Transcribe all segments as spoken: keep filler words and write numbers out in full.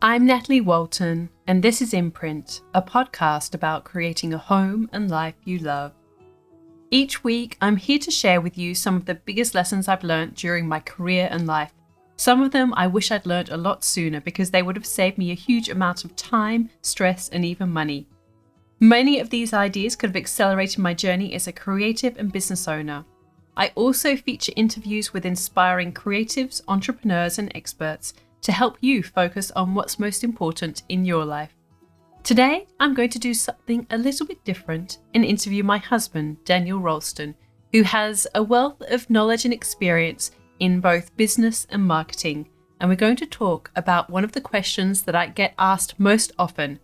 I'm Natalie Walton, and this is Imprint, a podcast about creating a home and life you love. Each week, I'm here to share with you some of the biggest lessons I've learned during my career and life. Some of them I wish I'd learned a lot sooner because they would have saved me a huge amount of time, stress, and even money. Many of these ideas could have accelerated my journey as a creative and business owner. I also feature interviews with inspiring creatives, entrepreneurs, and experts to help you focus on what's most important in your life. Today, I'm going to do something a little bit different and interview my husband, Daniel Ralston, who has a wealth of knowledge and experience in both business and marketing. And we're going to talk about one of the questions that I get asked most often.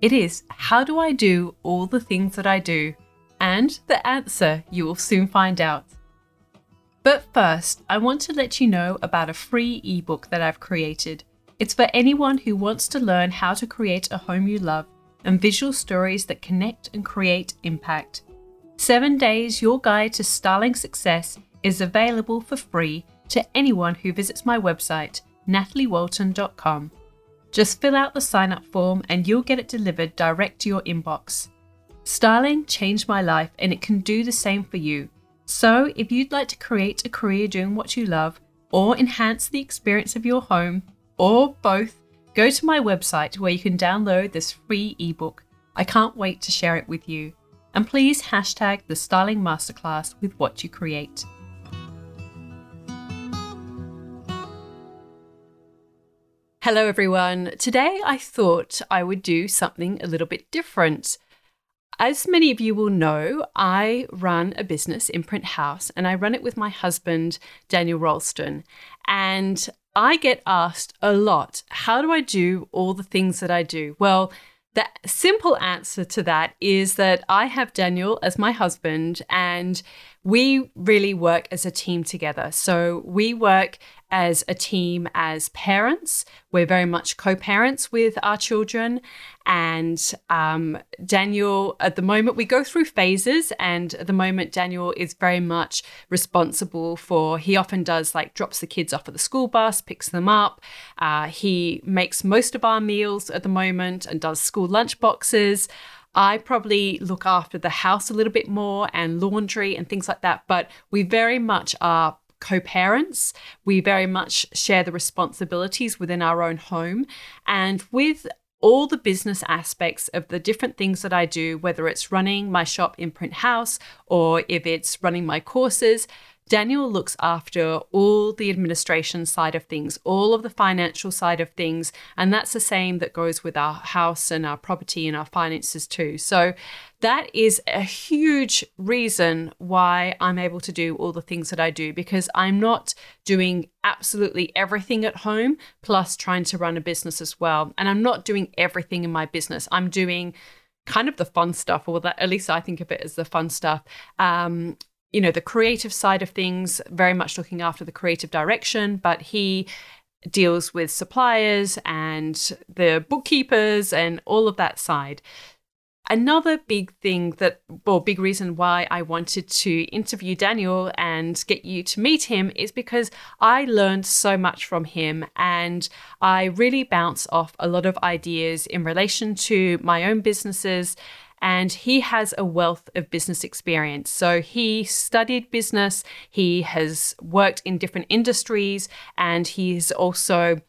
It is, how do I do all the things that I do? And the answer you will soon find out. But first, I want to let you know about a free ebook that I've created. It's for anyone who wants to learn how to create a home you love and visual stories that connect and create impact. Seven Days Your Guide to Styling Success is available for free to anyone who visits my website, Natalie Walton dot com. Just fill out the sign-up form and you'll get it delivered direct to your inbox. Styling changed my life, and it can do the same for you. So if you'd like to create a career doing what you love, or enhance the experience of your home, or both, go to my website where you can download this free ebook. I can't wait to share it with you. And please hashtag the Styling Masterclass with what you create. Hello everyone. Today I thought I would do something a little bit different. As many of you will know, I run a business, Imprint House, and I run it with my husband, Daniel Ralston. And I get asked a lot, how do I do all the things that I do? Well, the simple answer to that is that I have Daniel as my husband, and we really work as a team together. So we work as a team as parents. We're very much co-parents with our children. And um, Daniel, at the moment, we go through phases. And at the moment, Daniel is very much responsible for, he often does like drops the kids off at the school bus, picks them up. Uh, he makes most of our meals at the moment and does school lunch boxes. I probably look after the house a little bit more and laundry and things like that. But we very much are co-parents. We very much share the responsibilities within our own home. And with all the business aspects of the different things that I do, whether it's running my shop Imprint House or if it's running my courses, Daniel looks after all the administration side of things, all of the financial side of things, and that's the same that goes with our house and our property and our finances too. So that is a huge reason why I'm able to do all the things that I do, because I'm not doing absolutely everything at home, plus trying to run a business as well. And I'm not doing everything in my business. I'm doing kind of the fun stuff, or that, at least I think of it as the fun stuff. Um, You know, the creative side of things, very much looking after the creative direction, but he deals with suppliers and the bookkeepers and all of that side. Another big thing that, or big reason why I wanted to interview Daniel and get you to meet him is because I learned so much from him, and I really bounce off a lot of ideas in relation to my own businesses. And he has a wealth of business experience. So he studied business, he has worked in different industries, and he's also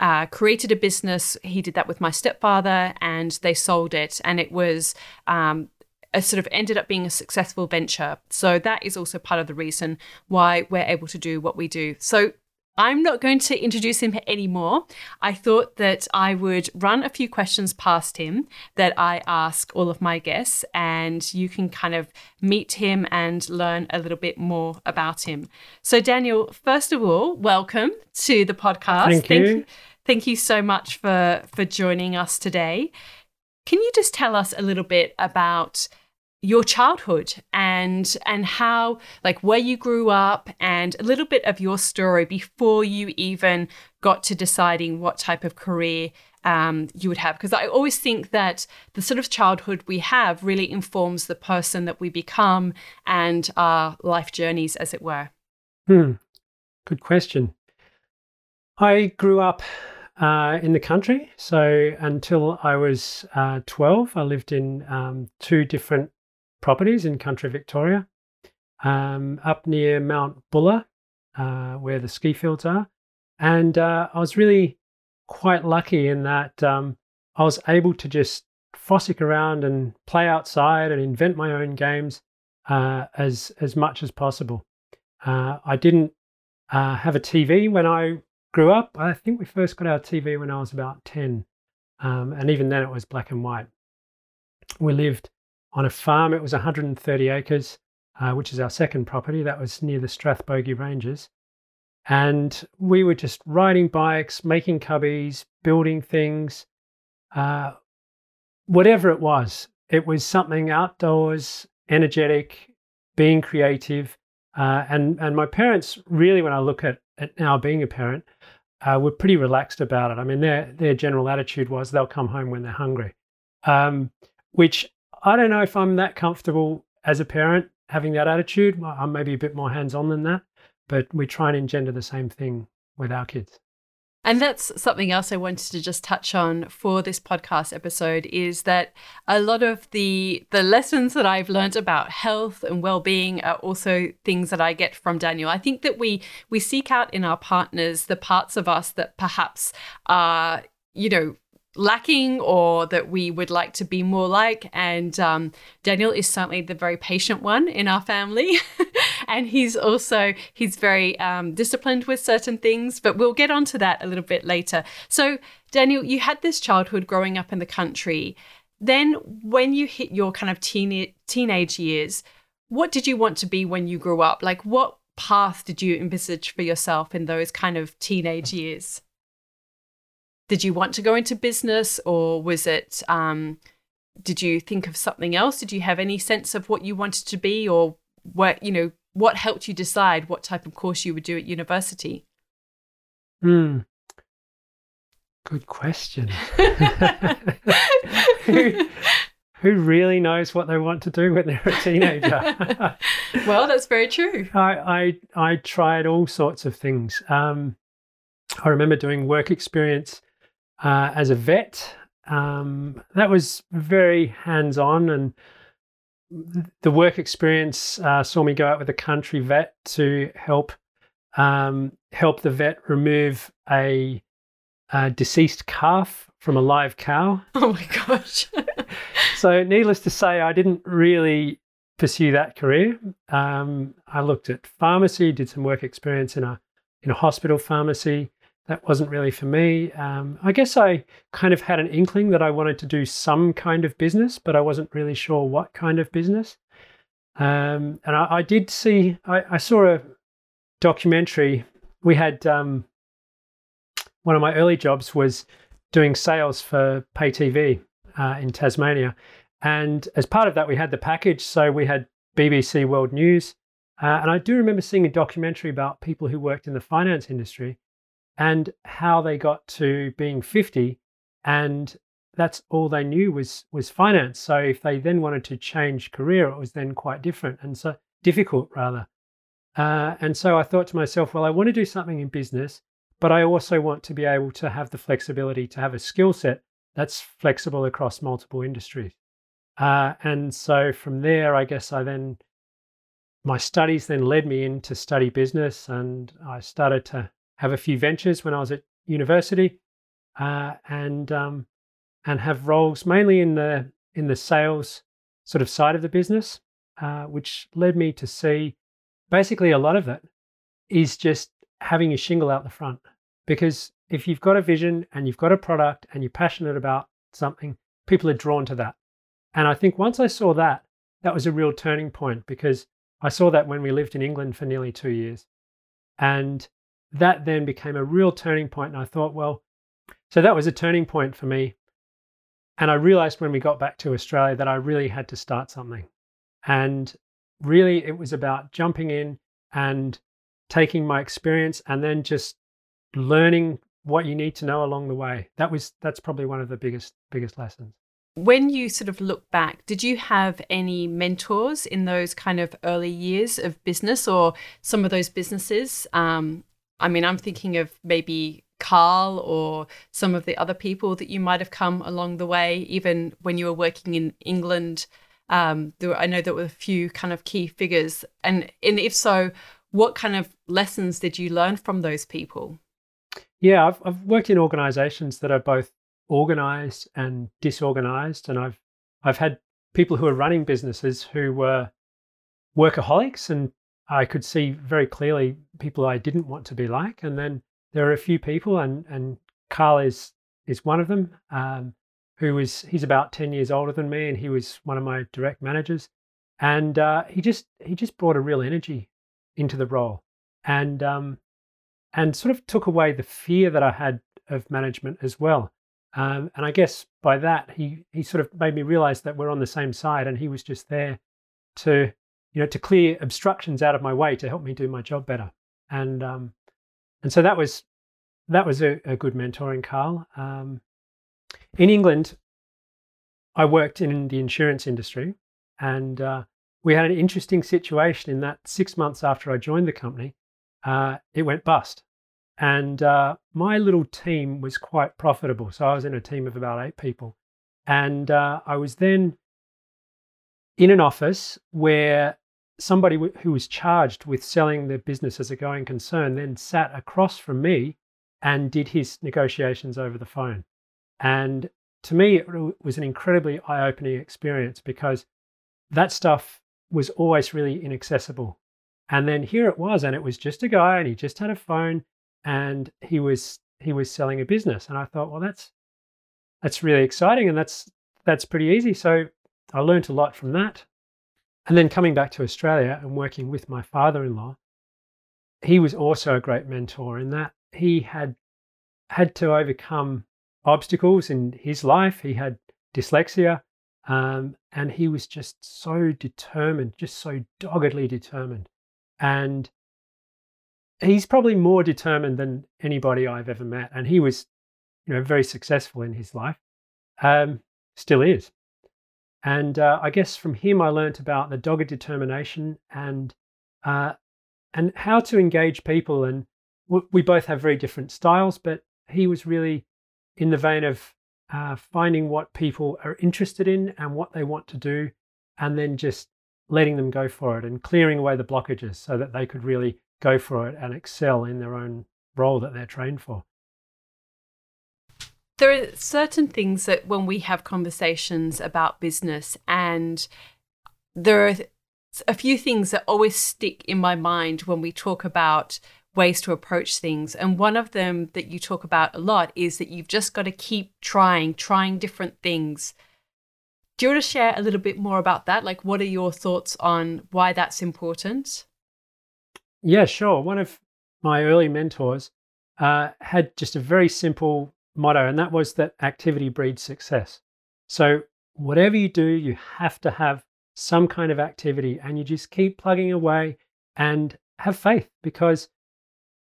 uh, created a business. He did that with my stepfather, and they sold it. And it was um, a sort of ended up being a successful venture. So that is also part of the reason why we're able to do what we do. So I'm not going to introduce him anymore. I thought that I would run a few questions past him that I ask all of my guests, and you can kind of meet him and learn a little bit more about him. So Daniel, first of all, welcome to the podcast. Thank you. Thank you, thank you so much for, for joining us today. Can you just tell us a little bit about your childhood and and how, like, where you grew up and a little bit of your story before you even got to deciding what type of career um, you would have? Because I always think that the sort of childhood we have really informs the person that we become and our life journeys, as it were. Hmm. Good question. I grew up uh, in the country. So until I was uh, twelve, I lived in um, two different properties in Country Victoria, um, up near Mount Buller, uh, where the ski fields are. And uh, I was really quite lucky in that um, I was able to just fossick around and play outside and invent my own games uh, as as much as possible. Uh, I didn't uh, have a T V when I grew up. I think we first got our T V when I was about ten, um, and even then it was black and white. We lived on a farm. It was one hundred thirty acres, uh, which is our second property. That was near the Strathbogie Ranges. And we were just riding bikes, making cubbies, building things, uh, whatever it was. It was something outdoors, energetic, being creative. Uh, and, and my parents really, when I look at it now being a parent, uh, were pretty relaxed about it. I mean, their their general attitude was they'll come home when they're hungry, um, which I don't know if I'm that comfortable as a parent having that attitude. I'm maybe a bit more hands-on than that. But we try and engender the same thing with our kids. And that's something else I wanted to just touch on for this podcast episode, is that a lot of the the lessons that I've learned about health and well-being are also things that I get from Daniel. I think that we we seek out in our partners the parts of us that perhaps are, you know, lacking or that we would like to be more like. And um, Daniel is certainly the very patient one in our family. And he's also, he's very um, disciplined with certain things, but we'll get onto that a little bit later. So Daniel, you had this childhood growing up in the country. Then when you hit your kind of teen- teenage years, what did you want to be when you grew up? Like, what path did you envisage for yourself in those kind of teenage years? Did you want to go into business, or was it, um, did you think of something else? Did you have any sense of what you wanted to be, or what, you know, what helped you decide what type of course you would do at university? Hmm. Good question. who, who really knows what they want to do when they're a teenager? Well, that's very true. I, I, I tried all sorts of things. Um, I remember doing work experience Uh, as a vet. Um, that was very hands-on, and th- the work experience uh, saw me go out with a country vet to help um, help the vet remove a, a deceased calf from a live cow. Oh my gosh. So needless to say, I didn't really pursue that career. Um, I looked at pharmacy, did some work experience in a in a hospital pharmacy. That wasn't really for me. Um, I guess I kind of had an inkling that I wanted to do some kind of business, but I wasn't really sure what kind of business. Um, and I, I did see, I, I saw a documentary. We had, um, one of my early jobs was doing sales for pay T V uh, in Tasmania. And as part of that, we had the package. So we had B B C World News. Uh, and I do remember seeing a documentary about people who worked in the finance industry and how they got to being fifty, and that's all they knew was was finance. So if they then wanted to change career, it was then quite different and so difficult rather. Uh, and so I thought to myself, well, I want to do something in business, but I also want to be able to have the flexibility to have a skill set that's flexible across multiple industries. Uh, and so from there, I guess I then, my studies then led me in to study business, and I started to have a few ventures when I was at university, uh, and um, and have roles mainly in the in the sales sort of side of the business, uh, which led me to see basically a lot of it is just having a shingle out the front. Because if you've got a vision and you've got a product and you're passionate about something, people are drawn to that. And I think once I saw that, that was a real turning point, because I saw that when we lived in England for nearly two years. And that then became a real turning point. And I thought, well, so that was a turning point for me. And I realized when we got back to Australia that I really had to start something. And really it was about jumping in and taking my experience and then just learning what you need to know along the way. That was, that's probably one of the biggest, biggest lessons. When you sort of look back, did you have any mentors in those kind of early years of business or some of those businesses? Um, I mean, I'm thinking of maybe Carl or some of the other people that you might have come along the way, even when you were working in England? Um, there were, I know there were a few kind of key figures. And, and if so, what kind of lessons did you learn from those people? Yeah, I've, I've worked in organisations that are both organised and disorganised. And I've I've had people who are running businesses who were workaholics, and I could see very clearly people I didn't want to be like. And then there are a few people, and and Carl is is one of them, um, who was, he's about ten years older than me, and he was one of my direct managers. And uh, he just he just brought a real energy into the role, and um, and sort of took away the fear that I had of management as well. Um, and I guess by that, he he sort of made me realize that we're on the same side, and he was just there to, you know, to clear obstructions out of my way to help me do my job better. And um, and so that was that was a, a good mentoring, Carl. Um, in England, I worked in the insurance industry, and uh, we had an interesting situation in that six months after I joined the company, uh, it went bust. And uh, my little team was quite profitable. So I was in a team of about eight people. And uh, I was then in an office where somebody w- who was charged with selling their business as a going concern then sat across from me and did his negotiations over the phone. And to me, it re- was an incredibly eye-opening experience, because that stuff was always really inaccessible. And then here it was, and it was just a guy, and he just had a phone, and he was he was selling a business. And I thought, well, that's that's really exciting, and that's that's pretty easy. So I learned a lot from that. And then coming back to Australia and working with my father-in-law, he was also a great mentor in that he had had to overcome obstacles in his life. He had dyslexia, um, and he was just so determined, just so doggedly determined. And he's probably more determined than anybody I've ever met. And he was, you know, very successful in his life, um, still is. And uh, I guess from him, I learned about the dogged determination and uh, and how to engage people. And w- we both have very different styles, but he was really in the vein of uh, finding what people are interested in and what they want to do, and then just letting them go for it and clearing away the blockages so that they could really go for it and excel in their own role that they're trained for. There are certain things that when we have conversations about business, and there are a few things that always stick in my mind when we talk about ways to approach things. And one of them that you talk about a lot is that you've just got to keep trying, trying different things. Do you want to share a little bit more about that? Like, what are your thoughts on why that's important? Yeah, sure. One of my early mentors uh, had just a very simple motto, and that was that activity breeds success. So whatever you do, you have to have some kind of activity, and you just keep plugging away and have faith, because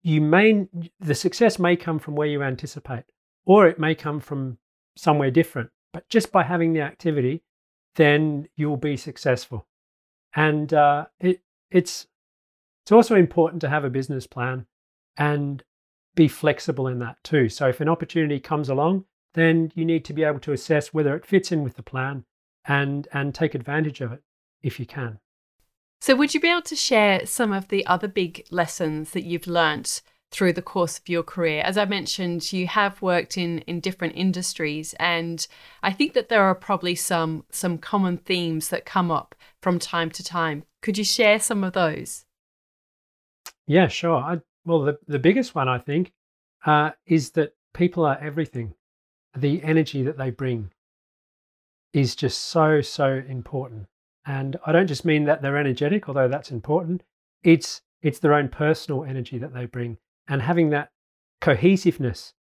you may the success may come from where you anticipate, or it may come from somewhere different. But just by having the activity, then you'll be successful. And uh, it it's it's also important to have a business plan and be flexible in that too. So if an opportunity comes along, then you need to be able to assess whether it fits in with the plan and and take advantage of it if you can. So would you be able to share some of the other big lessons that you've learnt through the course of your career? As I mentioned, you have worked in, in different industries, and I think that there are probably some some common themes that come up from time to time. Could you share some of those? Yeah, sure. I, Well, the, the biggest one, I think, uh, is that people are everything. The energy that they bring is just so, so important. And I don't just mean that they're energetic, although that's important. It's it's their own personal energy that they bring. And having that cohesiveness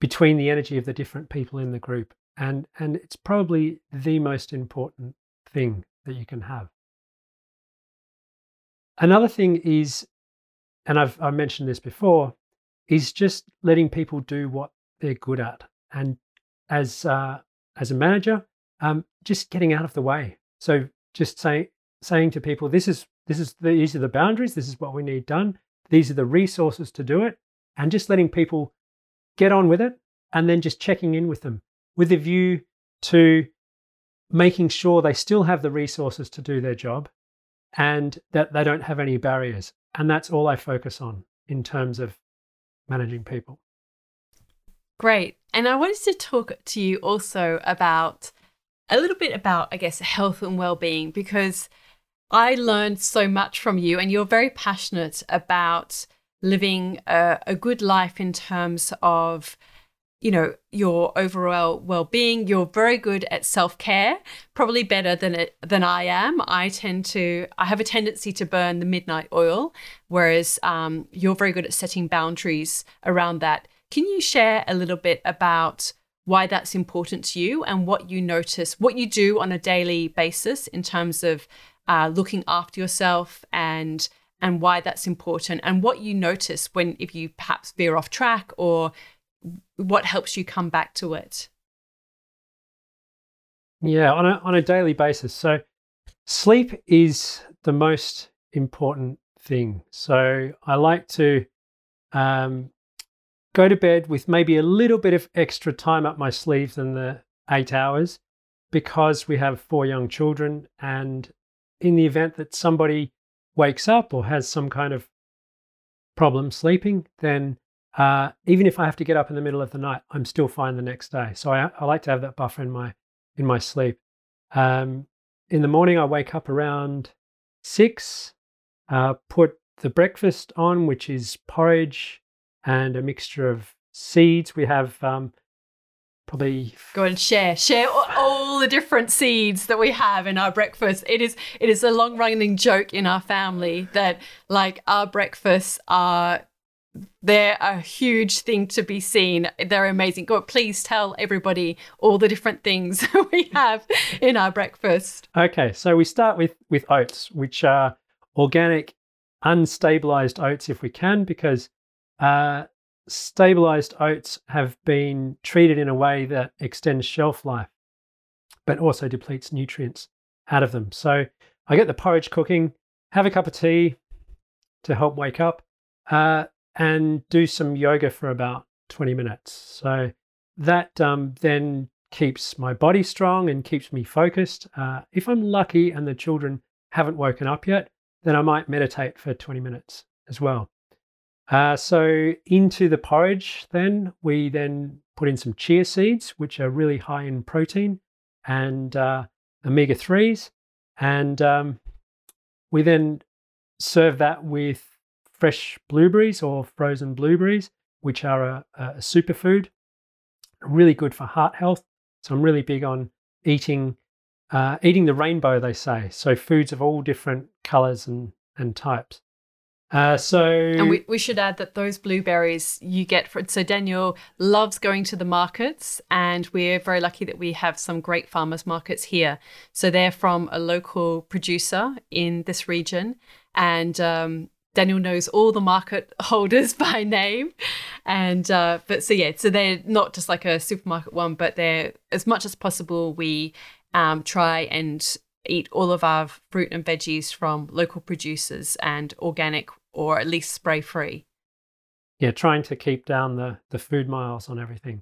between the energy of the different people in the group. And, and it's probably the most important thing that you can have. Another thing is, and I've I mentioned this before, is just letting people do what they're good at. And as uh, as a manager, um, just getting out of the way. So just say, saying to people, this is this is the, these are the boundaries. This is what we need done. These are the resources to do it. and just letting people get on with it and then just checking in with them with a view to making sure they still have the resources to do their job and that they don't have any barriers. And that's all I focus on in terms of managing people. Great. And I wanted to talk to you also about a little bit about, I guess, health and well-being, because I learned so much from you and you're very passionate about living a, a good life in terms of, you know, your overall well-being. You're very good at self-care, probably better than it, than I am. I tend to, I have a tendency to burn the midnight oil, whereas um, you're very good at setting boundaries around that. Can you share a little bit about why that's important to you and what you notice, what you do on a daily basis in terms of uh, looking after yourself and and why that's important and what you notice when, if you perhaps veer off track, or what helps you come back to it? Yeah, on a, on a daily basis. So sleep is the most important thing. So I like to um, go to bed with maybe a little bit of extra time up my sleeve than the eight hours because we have four young children, and in the event that somebody wakes up or has some kind of problem sleeping, then uh, even if I have to get up in the middle of the night, I'm still fine the next day. So I, I like to have that buffer in my in my sleep. Um, in the morning, I wake up around six, uh, put the breakfast on, which is porridge and a mixture of seeds. We have um, probably... Go and share. Share all the different seeds that we have in our breakfast. It is it is a long-running joke in our family that, like, our breakfasts are... They're a huge thing to be seen. They're amazing. Go, please tell everybody all the different things we have in our breakfast. Okay, so we start with, with oats, which are organic, unstabilized oats if we can, because... Uh, stabilized oats have been treated in a way that extends shelf life, but also depletes nutrients out of them. So I get the porridge cooking, have a cup of tea to help wake up, uh, and do some yoga for about twenty minutes. So that um, then keeps my body strong and keeps me focused. Uh, if I'm lucky and the children haven't woken up yet, then I might meditate for twenty minutes as well. Uh, so into the porridge then, we then put in some chia seeds, which are really high in protein and uh, omega threes. And um, we then serve that with fresh blueberries or frozen blueberries, which are a, a superfood, really good for heart health. So I'm really big on eating uh, eating the rainbow, they say. So foods of all different colours and, and types. Uh, so and we, we should add that those blueberries you get for so Daniel loves going to the markets, and we're very lucky that we have some great farmers markets here. So they're from a local producer in this region, and um, Daniel knows all the market holders by name. And uh, but so yeah, so they're not just like a supermarket one, but they're, as much as possible, we um, try and eat all of our fruit and veggies from local producers and organic, or at least spray free. Yeah, trying to keep down the, the food miles on everything.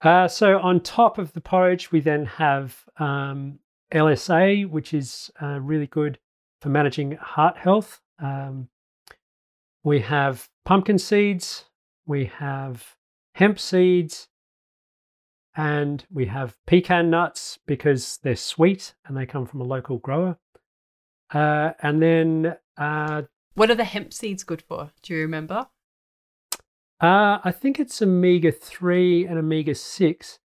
Uh, so on top of the porridge, we then have um, L S A, which is uh, really good for managing heart health. Um, we have pumpkin seeds, we have hemp seeds, and we have pecan nuts because they're sweet and they come from a local grower. Uh, and then... Uh, what are the hemp seeds good for? Do you remember? Uh, I think it's omega three and omega six.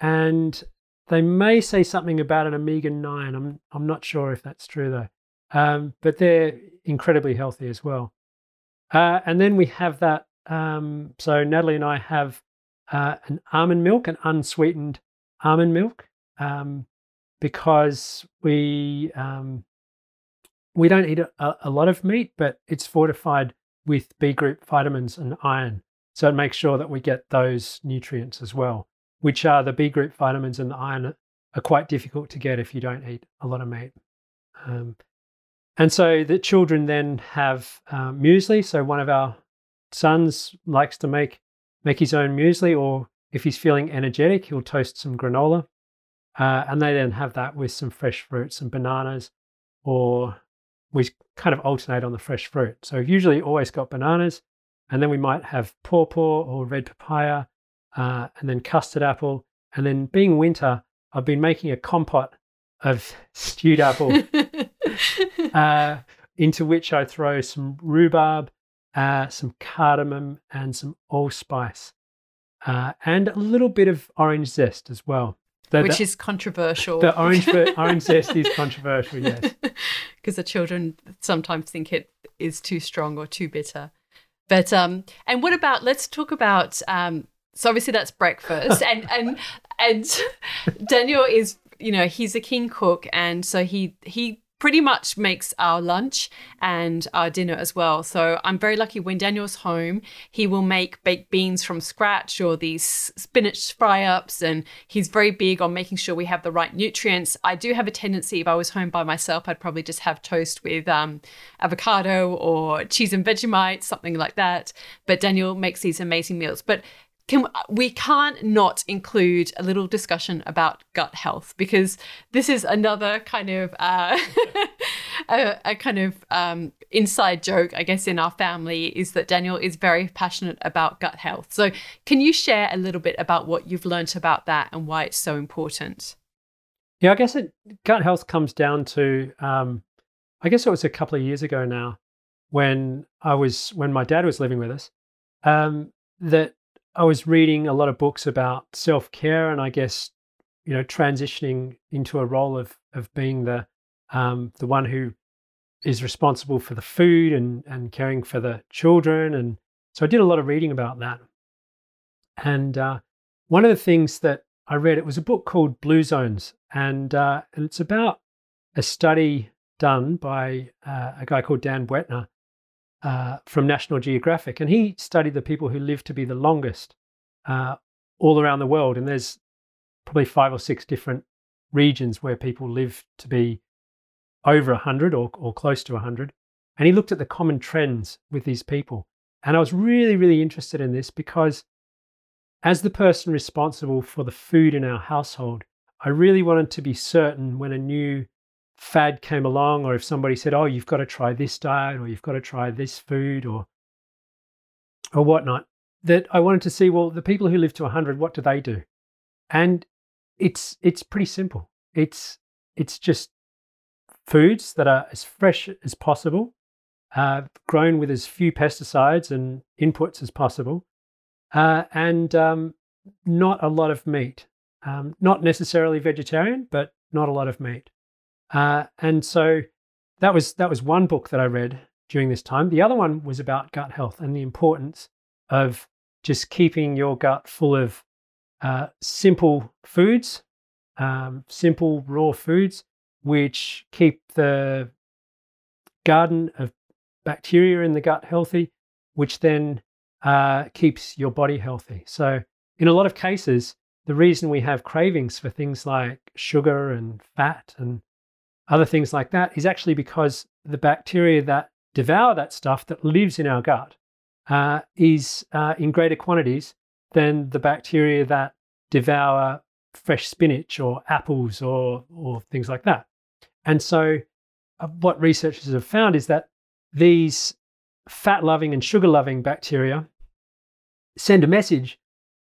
And they may say something about an omega nine. I'm, I'm not sure if that's true, though. Um, but they're incredibly healthy as well. Uh, and then we have that... Um, so Natalie and I have... Uh, an almond milk, an unsweetened almond milk, um, because we um, we don't eat a, a lot of meat, but it's fortified with B group vitamins and iron. So it makes sure that we get those nutrients as well, which are the B group vitamins and the iron are quite difficult to get if you don't eat a lot of meat. Um, and so the children then have uh, muesli. So one of our Sons likes to make make his own muesli, or if he's feeling energetic, he'll toast some granola. Uh, and they then have that with some fresh fruit, some bananas, or we kind of alternate on the fresh fruit. So we've usually always got bananas, and then we might have pawpaw or red papaya, uh, and then custard apple. And then, being winter, I've been making a compote of stewed apple uh, into which I throw some rhubarb, uh, some cardamom, and some allspice, uh, and a little bit of orange zest as well. The, which the, is controversial. The orange orange zest is controversial, yes. Because the children sometimes think it is too strong or too bitter. But um, and what about? Let's talk about. Um, so obviously that's breakfast, and and and Daniel is, you know, he's a keen cook, and so he he pretty much makes our lunch and our dinner as well. So I'm very lucky when Daniel's home, he will make baked beans from scratch or these spinach fry-ups, and he's very big on making sure we have the right nutrients. I do have a tendency, if I was home by myself, I'd probably just have toast with um, avocado or cheese and Vegemite, something like that. But Daniel makes these amazing meals. But Can, we can't not include a little discussion about gut health, because this is another kind of uh, a, a kind of um, inside joke, I guess, in our family, is that Daniel is very passionate about gut health. So can you share a little bit about what you've learned about that and why it's so important? Yeah, I guess it, gut health comes down to, um, I guess it was a couple of years ago now when I was, when my dad was living with us, um, that I was reading a lot of books about self-care, and I guess, you know, transitioning into a role of of being the um, the one who is responsible for the food and and caring for the children. And so I did a lot of reading about that. And uh, one of the things that I read, it was a book called Blue Zones, and uh, it's about a study done by uh, a guy called Dan Buettner, Uh, from National Geographic, and he studied the people who live to be the longest uh, all around the world. And there's probably five or six different regions where people live to be over one hundred or, or close to one hundred. And he looked at the common trends with these people. And I was really, really interested in this because, as the person responsible for the food in our household, I really wanted to be certain when a new fad came along, or if somebody said, oh, you've got to try this diet, or you've got to try this food, or or whatnot, that I wanted to see, well, the people who live to one hundred, what do they do? And it's it's pretty simple. It's it's just foods that are as fresh as possible, uh, grown with as few pesticides and inputs as possible, uh, and um, not a lot of meat. Um, not necessarily vegetarian, but not a lot of meat. Uh, and so that was that was one book that I read during this time. The other one was about gut health and the importance of just keeping your gut full of uh, simple foods, um, simple raw foods, which keep the garden of bacteria in the gut healthy, which then uh, keeps your body healthy. So in a lot of cases, the reason we have cravings for things like sugar and fat and other things like that is actually because the bacteria that devour that stuff that lives in our gut uh, is uh, in greater quantities than the bacteria that devour fresh spinach or apples or or things like that. And so uh, what researchers have found is that these fat-loving and sugar-loving bacteria send a message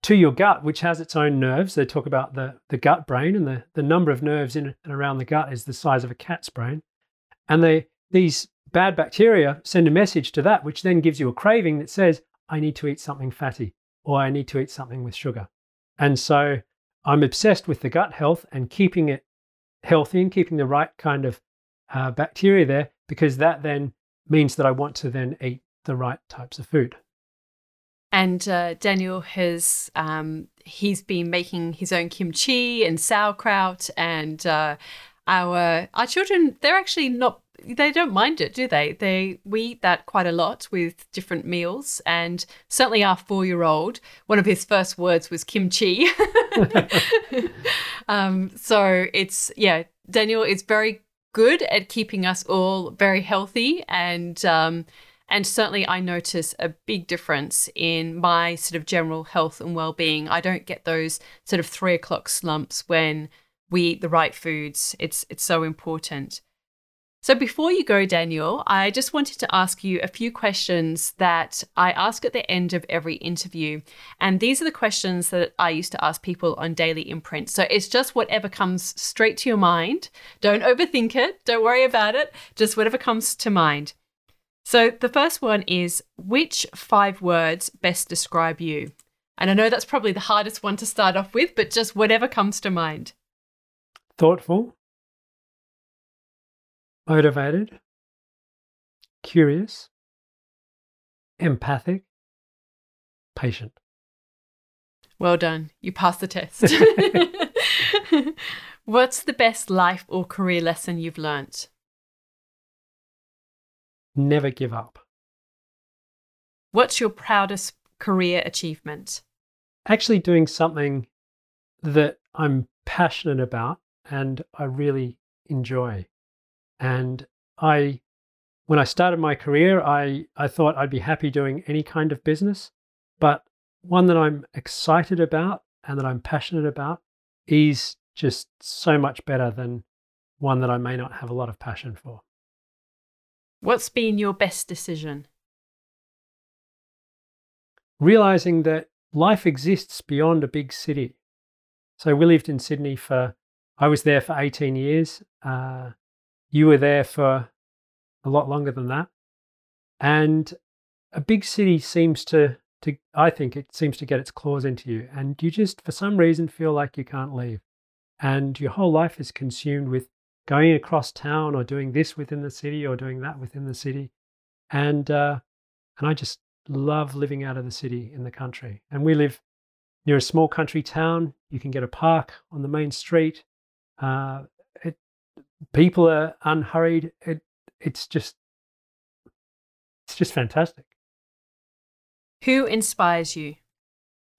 to your gut, which has its own nerves. They talk about the, the gut brain, and the, the number of nerves in and around the gut is the size of a cat's brain. And they these bad bacteria send a message to that, which then gives you a craving that says, I need to eat something fatty, or I need to eat something with sugar. And so I'm obsessed with the gut health and keeping it healthy and keeping the right kind of uh, bacteria there, because that then means that I want to then eat the right types of food. And uh, Daniel has um, he's been making his own kimchi and sauerkraut, and uh, our our children, they're actually not they don't mind it, do they? They we eat that quite a lot with different meals, and certainly our four-year-old, one of his first words was kimchi. um, so it's yeah, Daniel is very good at keeping us all very healthy and. Um, And certainly I notice a big difference in my sort of general health and well-being. I don't get those sort of three o'clock slumps when we eat the right foods. It's it's so important. So before you go, Daniel, I just wanted to ask you a few questions that I ask at the end of every interview. And these are the questions that I used to ask people on Daily Imprint. So it's just whatever comes straight to your mind. Don't overthink it. Don't worry about it. Just whatever comes to mind. So the first one is, which five words best describe you? And I know that's probably the hardest one to start off with, but just whatever comes to mind. Thoughtful. Motivated, curious, empathic, patient. Well done. You passed the test. What's the best life or career lesson you've learnt? Never give up. What's your proudest career achievement? Actually doing something that I'm passionate about and I really enjoy. And I, when I started my career, I, I thought I'd be happy doing any kind of business, but one that I'm excited about and that I'm passionate about is just so much better than one that I may not have a lot of passion for. What's been your best decision? Realizing that life exists beyond a big city. So we lived in Sydney for, I was there for eighteen years. Uh, You were there for a lot longer than that. And a big city seems to, to, I think it seems to get its claws into you. And you just, for some reason, feel like you can't leave. And your whole life is consumed with going across town or doing this within the city or doing that within the city. And, uh, and I just love living out of the city in the country. And we live near a small country town. You can get a park on the main street. Uh, it, People are unhurried. It, it's just, it's just fantastic. Who inspires you?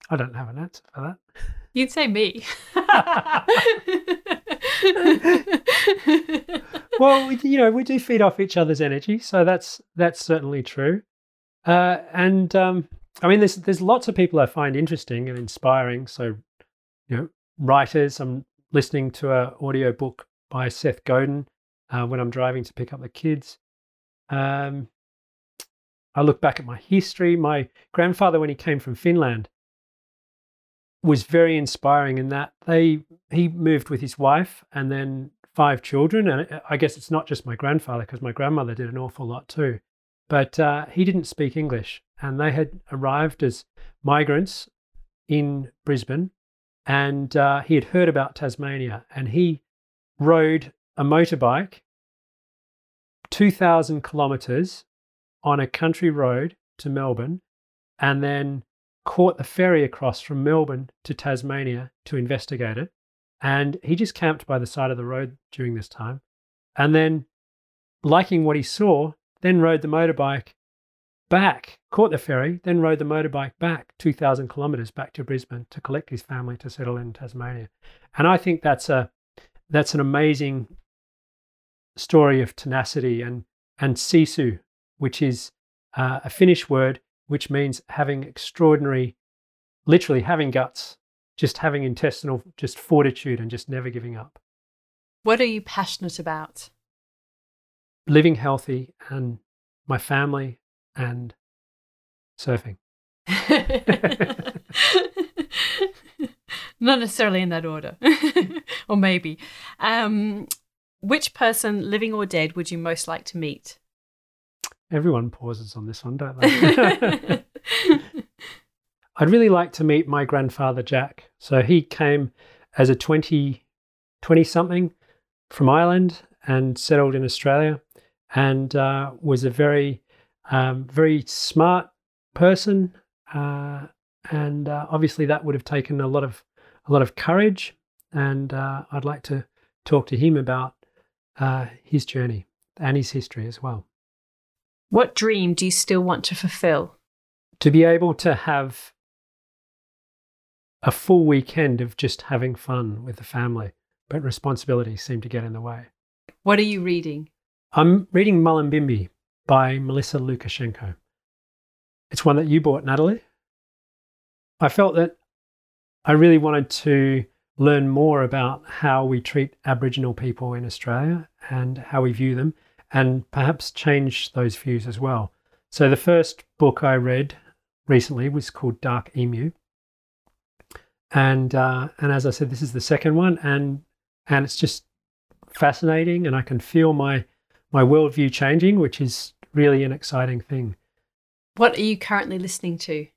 I don't have an answer for that. You'd say me. Well, we, you know, we do feed off each other's energy, so that's that's certainly true. Uh, and um, I mean, there's there's lots of people I find interesting and inspiring. So, you know, writers. I'm listening to an audiobook by Seth Godin uh, when I'm driving to pick up the kids. Um, I look back at my history. My grandfather, when he came from Finland, was very inspiring in that they he moved with his wife and then five children. And I guess it's not just my grandfather, because my grandmother did an awful lot too. But uh, he didn't speak English. And they had arrived as migrants in Brisbane. And uh, he had heard about Tasmania. And he rode a motorbike two thousand kilometres on a country road to Melbourne and then caught the ferry across from Melbourne to Tasmania to investigate it. And he just camped by the side of the road during this time. And then, liking what he saw, then rode the motorbike back, caught the ferry, then rode the motorbike back two thousand kilometres back to Brisbane to collect his family to settle in Tasmania. And I think that's a That's an amazing story of tenacity and, and sisu, which is uh, a Finnish word, which means having extraordinary, literally having guts, just having intestinal, just fortitude and just never giving up. What are you passionate about? Living healthy and my family and surfing. Not necessarily in that order, or maybe. Um, which person, living or dead, would you most like to meet? Everyone pauses on this one, don't they? I'd really like to meet my grandfather, Jack. So he came as a twenty, twenty-something from Ireland and settled in Australia and uh, was a very, um, very smart person. Uh, and uh, obviously that would have taken a lot of a lot of courage, and uh, I'd like to talk to him about uh, his journey and his history as well. What dream do you still want to fulfill? To be able to have a full weekend of just having fun with the family, but responsibilities seem to get in the way. What are you reading? I'm reading Mullumbimby by Melissa Lukashenko. It's one that you bought, Natalie. I felt that I really wanted to learn more about how we treat Aboriginal people in Australia and how we view them, and perhaps change those views as well. So the first book I read recently was called Dark Emu. And uh, and as I said, this is the second one, and and it's just fascinating, and I can feel my my worldview changing, which is really an exciting thing. What are you currently listening to?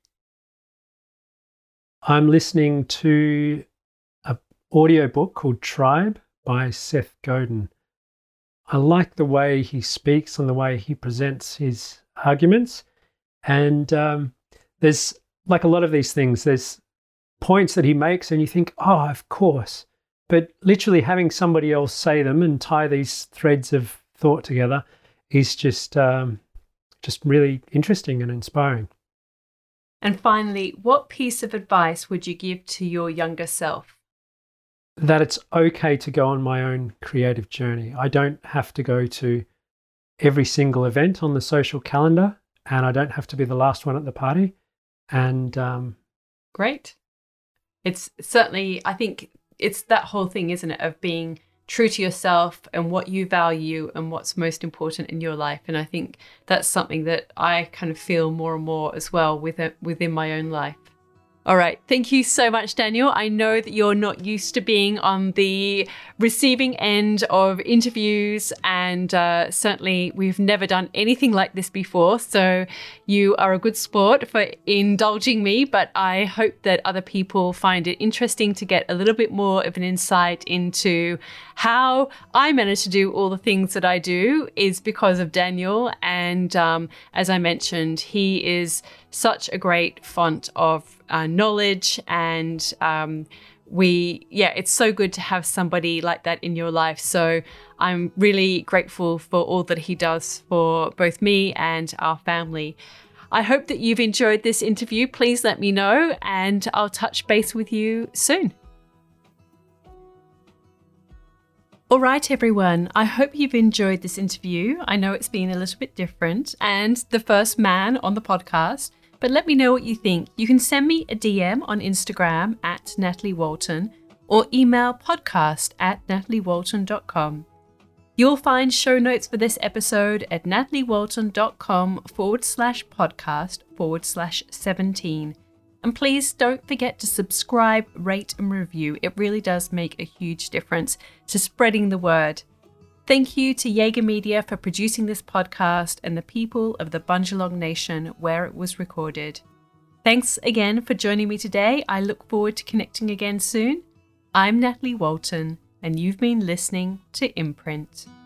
I'm listening to an audiobook called Tribe by Seth Godin. I like the way he speaks and the way he presents his arguments. And um, there's, like a lot of these things, there's points that he makes and you think, oh, of course. But literally having somebody else say them and tie these threads of thought together is just um, just really interesting and inspiring. And finally, what piece of advice would you give to your younger self? That it's okay to go on my own creative journey. I don't have to go to every single event on the social calendar, and I don't have to be the last one at the party. And um, great. It's certainly, I think it's that whole thing, isn't it, of being true to yourself and what you value and what's most important in your life. And I think that's something that I kind of feel more and more as well within, within my own life. All right. Thank you so much, Daniel. I know that you're not used to being on the receiving end of interviews, and uh, certainly we've never done anything like this before. So you are a good sport for indulging me, but I hope that other people find it interesting to get a little bit more of an insight into how I manage to do all the things that I do is because of Daniel. And um, as I mentioned, he is such a great font of Uh, knowledge, and um, we yeah it's so good to have somebody like that in your life. So I'm really grateful for all that he does for both me and our family. I hope that you've enjoyed this interview. Please let me know, and I'll touch base with you soon. All right, everyone, I hope you've enjoyed this interview. I know it's been a little bit different and the first man on the podcast, but let me know what you think. You can send me a D M on Instagram at Natalie Walton, or email podcast at Natalie Walton dot com. You'll find show notes for this episode at Natalie Walton dot com forward slash podcast forward slash seventeen. And please don't forget to subscribe, rate and review. It really does make a huge difference to spreading the word. Thank you to Jaeger Media for producing this podcast, and the people of the Bundjalung Nation where it was recorded. Thanks again for joining me today. I look forward to connecting again soon. I'm Natalie Walton, and you've been listening to Imprint.